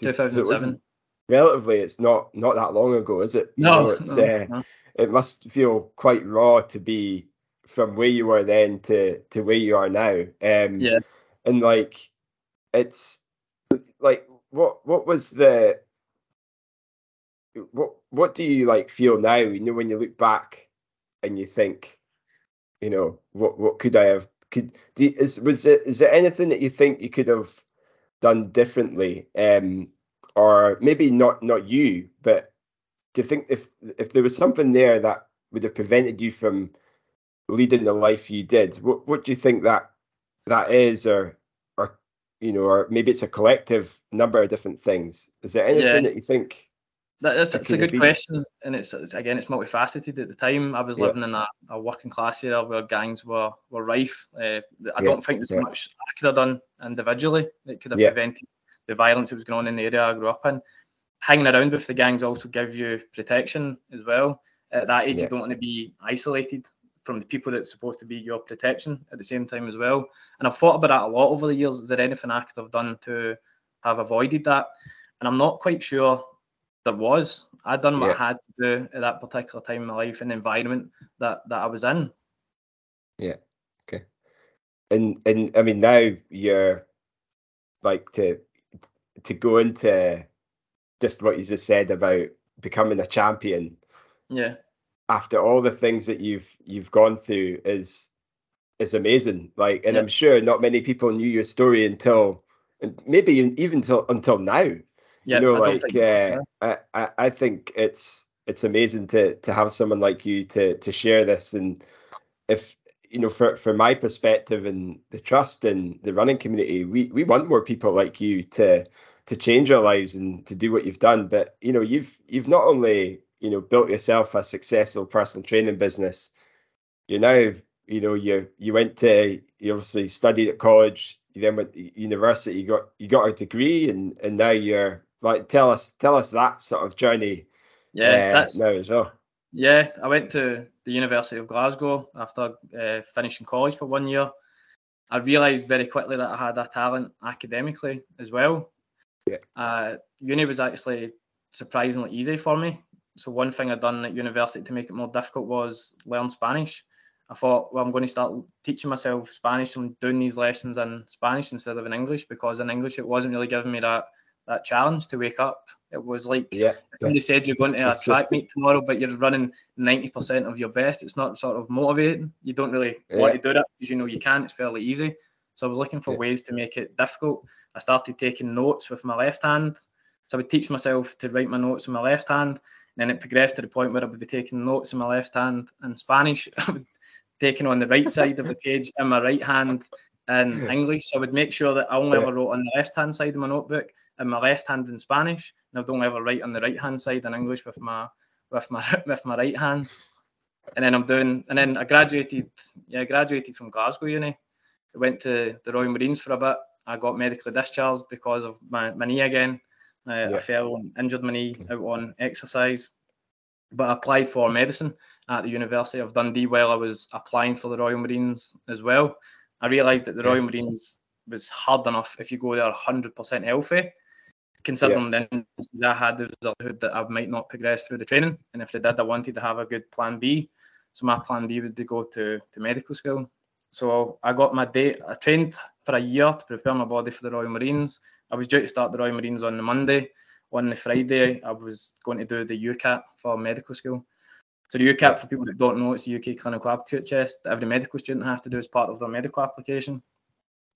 2007. So relatively, it's not that long ago, is it? No, no. It must feel quite raw to be from where you were then to where you are now, and it's like, what was the what do you feel now, when you look back and you think, what could I have, is there anything that you think you could have done differently, or maybe not you, but do you think if there was something there that would have prevented you from leading the life you did, what do you think that is, or you know, or maybe it's a collective number of different things? Is there anything that you think? That's a good question, and it's multifaceted. At the time, I was living in a working class area where gangs were rife. I don't think there's much I could have done individually that could have prevented the violence that was going on in the area I grew up in. Hanging around with the gangs also give you protection as well. At that age, you don't want to be isolated from the people that's supposed to be your protection at the same time as well. And I've thought about that a lot over the years. Is there anything I could have done to have avoided that? And I'm not quite sure. There was. I'd done what I had to do at that particular time in my life and the environment that I was in. Yeah. Okay. And I mean, now you're like to go into just what you just said about becoming a champion. Yeah. After all the things that you've gone through is amazing. Like, and I'm sure not many people knew your story until now. Yeah, you know, I think it's amazing to have someone like you to share this, and if you know, from my perspective and the trust and the running community, we want more people like you to change our lives and to do what you've done. But you know, you've not only, you know, built yourself a successful personal training business. You're now, you know, you obviously studied at college, you then went to university, you got a degree, and now you're. Like, tell us that sort of journey. Yeah, that's now as well. Yeah, I went to the University of Glasgow after finishing college for 1 year. I realised very quickly that I had a talent academically as well. Yeah. Uni was actually surprisingly easy for me. So one thing I'd done at university to make it more difficult was learn Spanish. I thought, well, I'm going to start teaching myself Spanish and doing these lessons in Spanish instead of in English, because in English it wasn't really giving me that challenge to wake up. It was like they said you're going to a track meet tomorrow, but you're running 90% of your best. It's not sort of motivating. You don't really want to do that because you know you can. It's fairly easy. So I was looking for ways to make it difficult. I started taking notes with my left hand. So I would teach myself to write my notes in my left hand. Then it progressed to the point where I would be taking notes in my left hand in Spanish. I would taking on the right side of the page in my right hand in English. So I would make sure that I only ever wrote on the left hand side of my notebook in my left hand in Spanish, and I don't ever write on the right hand side in English with my right hand. And then I graduated. Yeah, I graduated from Glasgow Uni. I went to the Royal Marines for a bit. I got medically discharged because of my knee again. I fell and injured my knee out on exercise. But I applied for medicine at the University of Dundee while I was applying for the Royal Marines as well. I realised that the Royal Marines was hard enough if you go there 100% healthy, considering the injuries I had, there was a likelihood that I might not progress through the training. And if they did, I wanted to have a good plan B. So my plan B would be to go to medical school. So I got my date. I trained for a year to prepare my body for the Royal Marines. I was due to start the Royal Marines on the Monday. On the Friday, I was going to do the UCAT for medical school. So the UCAT, for people that don't know, it's the UK Clinical Aptitude Test that every medical student has to do as part of their medical application.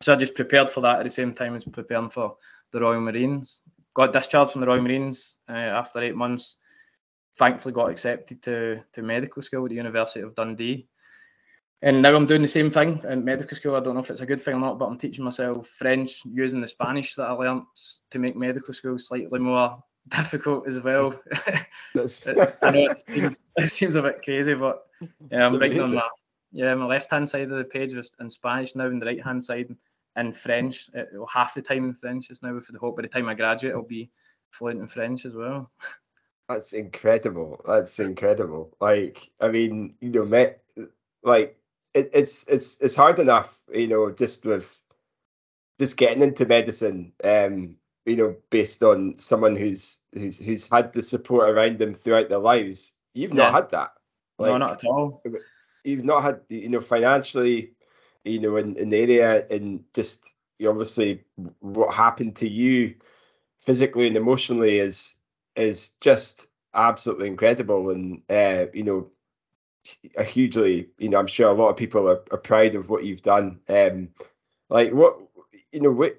So I just prepared for that at the same time as preparing for the Royal Marines. Got discharged from the Royal Marines after 8 months. Thankfully got accepted to medical school at the University of Dundee. And now I'm doing the same thing in medical school. I don't know if it's a good thing or not, but I'm teaching myself French using the Spanish that I learnt to make medical school slightly more difficult as well. It seems a bit crazy, but yeah, I'm writing on that. Yeah, my left-hand side of the page was in Spanish now, and the right-hand side in French. Half the time in French is now, with the hope by the time I graduate, I'll be fluent in French as well. That's incredible. Like, I mean, you know, it's hard enough, you know, just with just getting into medicine, you know, based on someone who's had the support around them throughout their lives. You've not had that. Like, no, not at all. You've not had, you know, financially, you know, in the area, and just, you know, obviously what happened to you physically and emotionally is just absolutely incredible, and you know, a hugely, you know, I'm sure a lot of people are proud of what you've done. Like, what, you know, what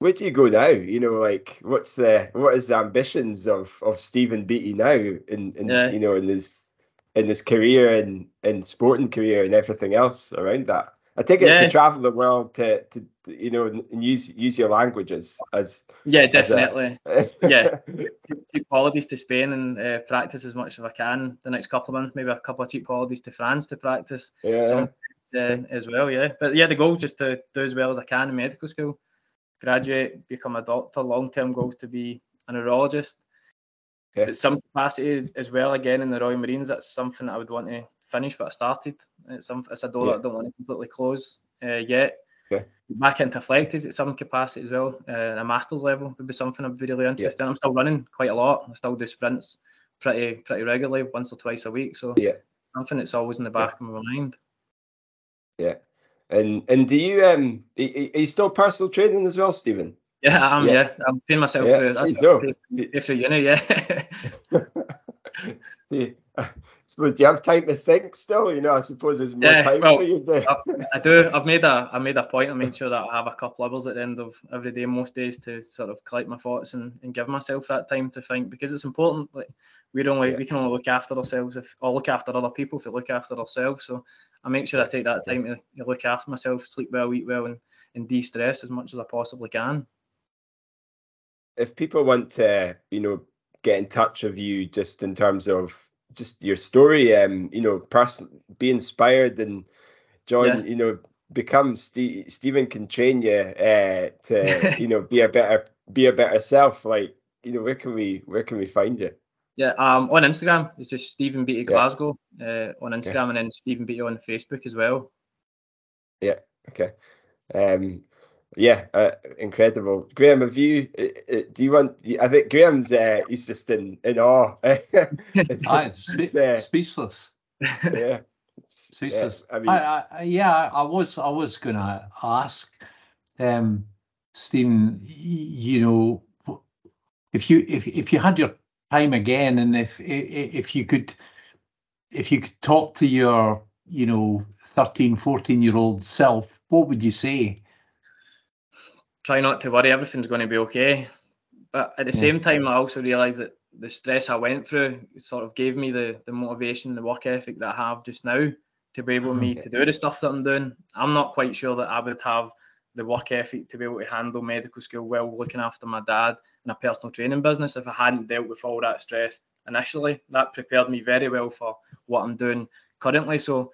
where do you go now? You know, like what is the ambitions of Stephen Beattie now in you know, in his career and sporting career and everything else around that? I take it to travel the world to you know, and use your languages as definitely as cheap holidays to Spain and practice as much as I can the next couple of months, maybe a couple of cheap holidays to France to practice as well. The goal is just to do as well as I can in medical school, graduate, become a doctor. Long-term goal is to be a neurologist, but some capacity as well. Again, in the Royal Marines, that's something that I would want to finish, but I started. It's a door that I don't want to completely close yet. Okay. Back into athletics at some capacity as well, a master's level would be something I'd be really interested in. I'm still running quite a lot. I still do sprints pretty regularly, once or twice a week. So something that's always in the back of my mind. Yeah, and do you are you still personal training as well, Stephen? Yeah, I am. Yeah, I'm paying myself through uni. Yeah. Do you have time to think still? You know, I suppose there's more time for you to. I do. I made a point of making sure that I have a couple hours at the end of every day, most days, to sort of collect my thoughts and give myself that time to think, because it's important. Like we can only look after ourselves if we look after ourselves. So I make sure I take that time to look after myself, sleep well, eat well, and de-stress as much as I possibly can. If people want to, you know, get in touch with you, just in terms of just your story, you know, be inspired and join, you know, become Stephen can train you to, you know, be a better self. Like, you know, where can we find you? Yeah, on Instagram, it's just Stephen Beattie Glasgow on Instagram, and then Stephen Beattie on Facebook as well. Yeah. Okay. Incredible. Graeme, have you? Do you want? I think Graeme's he's just in awe. Speechless. Yeah, speechless. Yeah, I mean, I was gonna ask, Stephen, you know, if you had your time again, and if you could talk to your, you know, 13, 14-year-old self, what would you say? Try not to worry, everything's going to be okay. But at the same time, I also realised that the stress I went through sort of gave me the motivation, the work ethic that I have just now to be able to do the stuff that I'm doing. I'm not quite sure that I would have the work ethic to be able to handle medical school well, looking after my dad and a personal training business, if I hadn't dealt with all that stress initially. That prepared me very well for what I'm doing currently. So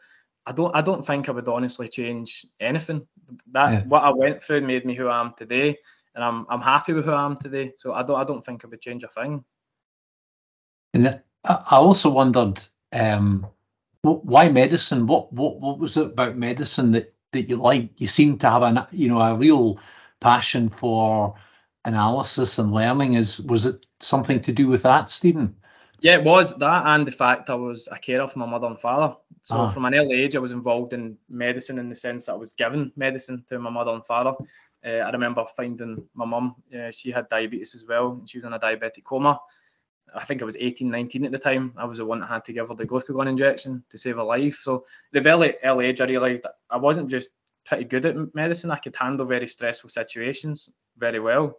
I don't think I would honestly change anything. What I went through made me who I am today, and I'm happy with who I am today. So I don't think I would change a thing. And I also wondered, why medicine? What was it about medicine that you liked? You seem to have a real passion for analysis and learning. Was it something to do with that, Stephen? Yeah, it was that, and the fact I was a carer for my mother and father. So from an early age, I was involved in medicine, in the sense that I was given medicine to my mother and father. I remember finding my mum, she had diabetes as well, and she was in a diabetic coma. I think I was 18, 19 at the time. I was the one that had to give her the glucagon injection to save her life. So at a very early age, I realised that I wasn't just pretty good at medicine, I could handle very stressful situations very well.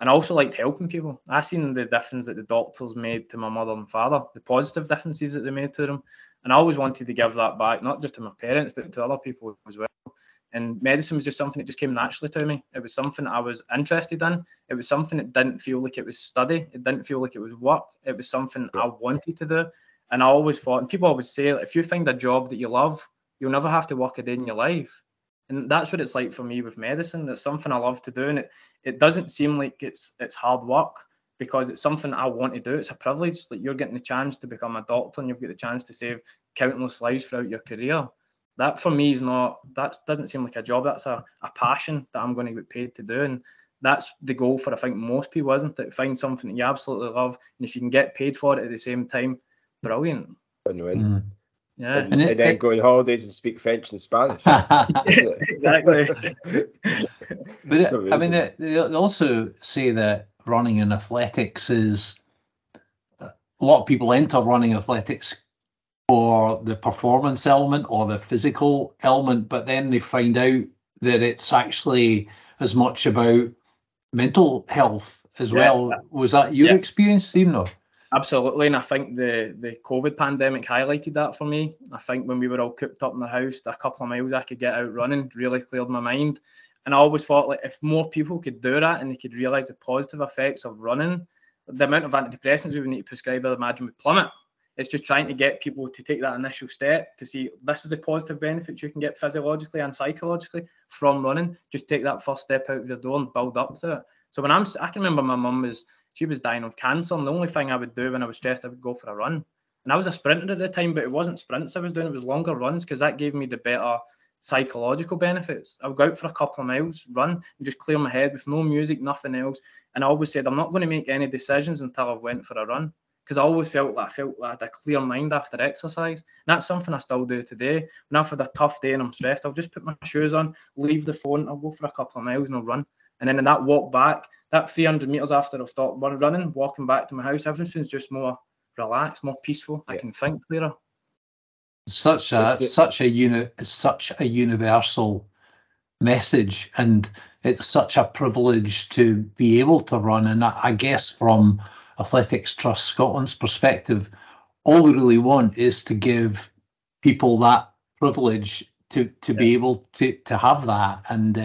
And I also liked helping people. I seen the difference that the doctors made to my mother and father, the positive differences that they made to them. And I always wanted to give that back, not just to my parents, but to other people as well. And medicine was just something that just came naturally to me. It was something I was interested in. It was something that didn't feel like it was study. It didn't feel like it was work. It was something I wanted to do. And I always thought, and people always say, if you find a job that you love, you'll never have to work a day in your life. And that's what it's like for me with medicine. That's something I love to do, and it doesn't seem like it's hard work, because it's something I want to do. It's a privilege. Like, you're getting the chance to become a doctor, and you've got the chance to save countless lives throughout your career. That for me doesn't seem like a job. That's a passion that I'm going to get paid to do, and that's the goal for, I think, most people, isn't it? Find something that you absolutely love, and if you can get paid for it at the same time, brilliant. Win-win. Yeah, and then go on holidays and speak French and Spanish. Exactly. But I mean, they also say that running and athletics is, a lot of people enter running athletics for the performance element or the physical element, but then they find out that it's actually as much about mental health as well. Was that your experience, Stephen? Or? Absolutely, and I think the COVID pandemic highlighted that for me. I think when we were all cooped up in the house, a couple of miles I could get out running really cleared my mind. And I always thought, like, if more people could do that and they could realise the positive effects of running, the amount of antidepressants we would need to prescribe, I'd imagine, would plummet. It's just trying to get people to take that initial step to see this is the positive benefits you can get physiologically and psychologically from running. Just take that first step out of your door and build up to it. So when I can remember my mum was dying of cancer, and the only thing I would do when I was stressed, I would go for a run. And I was a sprinter at the time, but it wasn't sprints I was doing, it was longer runs, because that gave me the better psychological benefits. I would go out for a couple of miles, run, and just clear my head with no music, nothing else. And I always said, I'm not going to make any decisions until I went for a run. Because I always felt like I had a clear mind after exercise. And that's something I still do today. When I've had a tough day and I'm stressed, I'll just put my shoes on, leave the phone, I'll go for a couple of miles and I'll run. And then in that walk back, that 300 metres after I've stopped running, walking back to my house, everything's just more relaxed, more peaceful. Yeah. I can think clearer. Such a universal message, and it's such a privilege to be able to run. And I guess from Athletics Trust Scotland's perspective, all we really want is to give people that privilege to be able to have that. And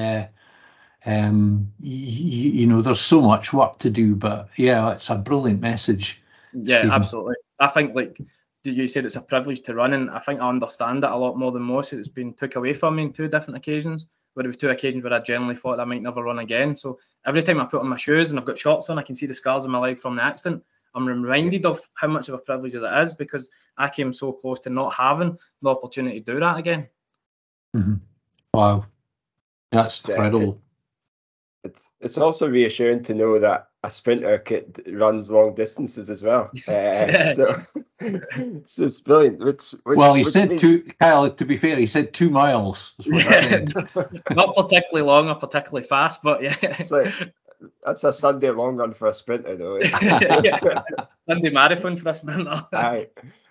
you know, there's so much work to do, but yeah, it's a brilliant message. Yeah, Stephen. Absolutely. I think, like you said, it's a privilege to run, and I think I understand that a lot more than most. It's been took away from me on two different occasions. But it was two occasions where I generally thought I might never run again. So every time I put on my shoes and I've got shorts on, I can see the scars on my leg from the accident. I'm reminded of how much of a privilege that is, because I came so close to not having the opportunity to do that again. Mm-hmm. Wow. That's incredible. It's also reassuring to know that a sprinter runs long distances as well. So it's brilliant. He said Kyle, to be fair, he said 2 miles. Not particularly long or particularly fast, but yeah. It's like, that's a Sunday long run for a sprinter, though. Sunday marathon for a sprinter. Aye.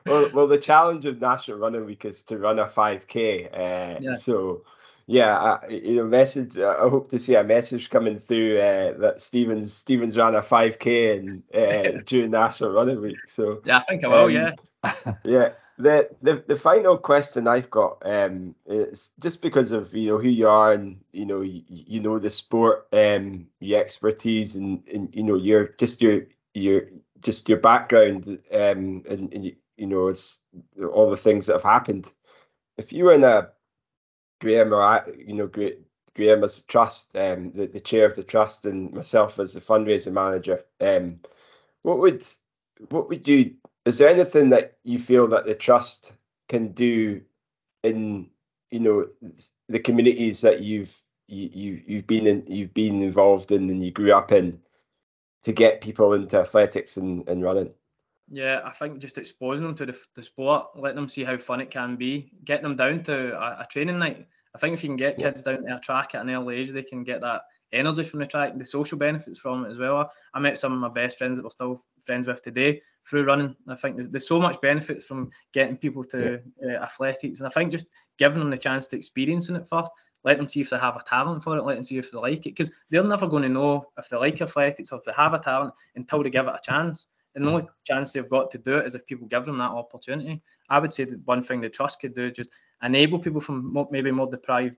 Well, the challenge of National Running Week is to run a 5K. So... yeah, I hope to see a message coming through that Stephen's ran a 5K and during National Running Week. So yeah, I think I will. The final question I've got is just because of who you are and you know the sport, your expertise and your background, and it's all the things that have happened. If you were in a Graeme as a trust, the chair of the trust, and myself as the fundraiser manager, what would you? Is there anything that you feel that the trust can do in the communities that you've been involved in and you grew up in to get people into athletics and running? Yeah, I think just exposing them to the sport, letting them see how fun it can be, getting them down to a training night. I think if you can get kids down to a track at an early age, they can get that energy from the track, the social benefits from it as well. I met some of my best friends that we're still friends with today through running. I think there's so much benefit from getting people to athletics. And I think just giving them the chance to experience it first, let them see if they have a talent for it, let them see if they like it, because they're never going to know if they like athletics or if they have a talent until they give it a chance. And the only chance they've got to do it is if people give them that opportunity. I would say that one thing the trust could do is just enable people from maybe more deprived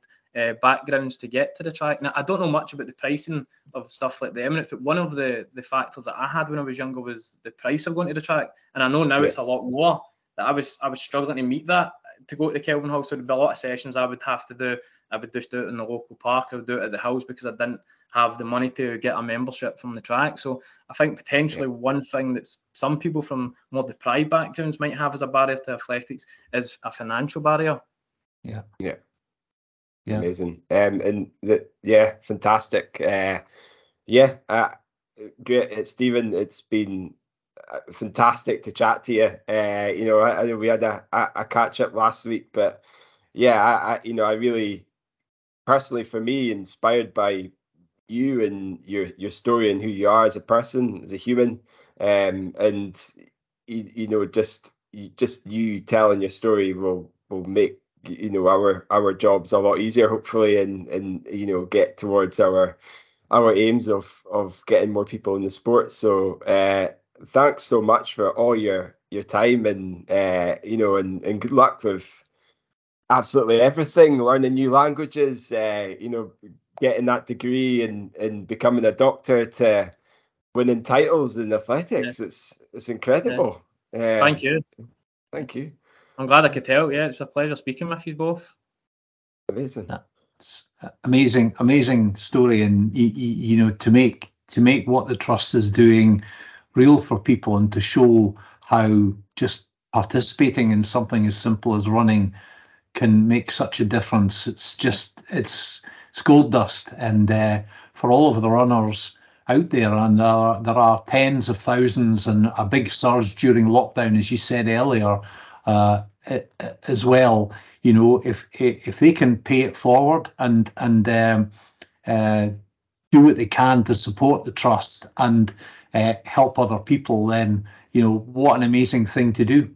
backgrounds to get to the track. Now, I don't know much about the pricing of stuff like the Emirates, but one of the factors that I had when I was younger was the price of going to the track. And I know now it's a lot lower. That I was struggling to meet that. To go to the Kelvin Hall, so there'd be a lot of sessions I would have to do. I would just do it in the local park, I would do it at the house, because I didn't have the money to get a membership from the track. So I think potentially one thing that some people from more deprived backgrounds might have as a barrier to athletics is a financial barrier. Yeah. Amazing. Fantastic. Great, Stephen. It's been fantastic to chat to you. I know we had a catch up last week, but I really personally, for me, inspired by you and your story and who you are as a person, as a human, and just you telling your story will make our jobs a lot easier, hopefully, and get towards our our aims of getting more people in the sport. So thanks so much for all your time and and good luck with absolutely everything, learning new languages, getting that degree and becoming a doctor to winning titles in athletics. Yeah. It's incredible. Yeah. Thank you. I'm glad I could tell. Yeah, it's a pleasure speaking with you both. Amazing. That's amazing story, and to make what the trust is doing real for people, and to show how just participating in something as simple as running can make such a difference. It's gold dust, and for all of the runners out there, and there are tens of thousands, and a big surge during lockdown, as you said earlier, as well. If they can pay it forward and do what they can to support the trust and help other people, then what an amazing thing to do.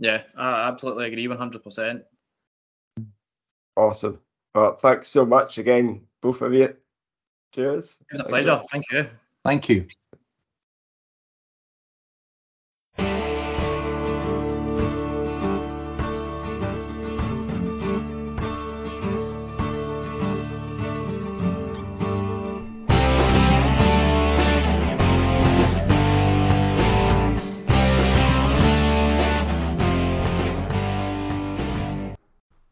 Yeah, I absolutely agree, 100%. Awesome. Well, thanks so much again, both of you. Cheers. It was a pleasure. Thank you.